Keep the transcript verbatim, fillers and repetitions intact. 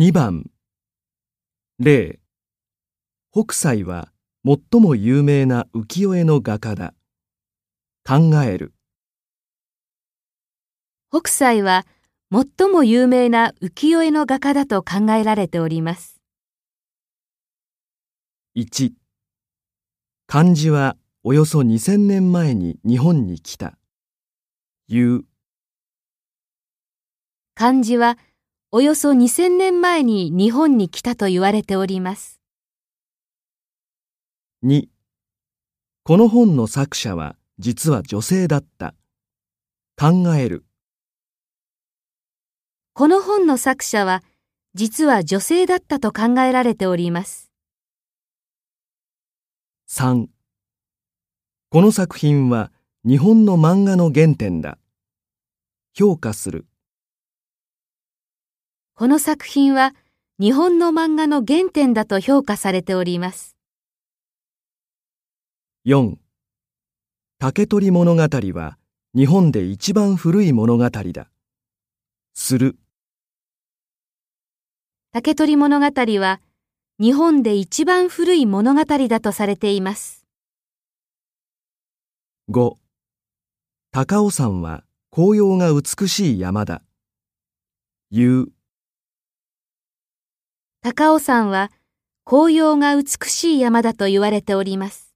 にばん例北斎は最も有名な浮世絵の画家だ。考える。北斎は最も有名な浮世絵の画家だと考えられております。いち漢字はおよそにせんねんまえに日本に来た。言う。漢字はおよそにせんねんまえに日本に来たと言われております。にこの本の作者は実は女性だった。考える。この本の作者は実は女性だったと考えられております。さんこの作品は日本の漫画の原点だ。評価する。この作品は日本の漫画の原点だと評価されております。よん竹取物語は日本で一番古い物語だ。する。竹取物語は日本で一番古い物語だとされています。ご高尾山は紅葉が美しい山だ。言う。高尾山は紅葉が美しい山だと言われております。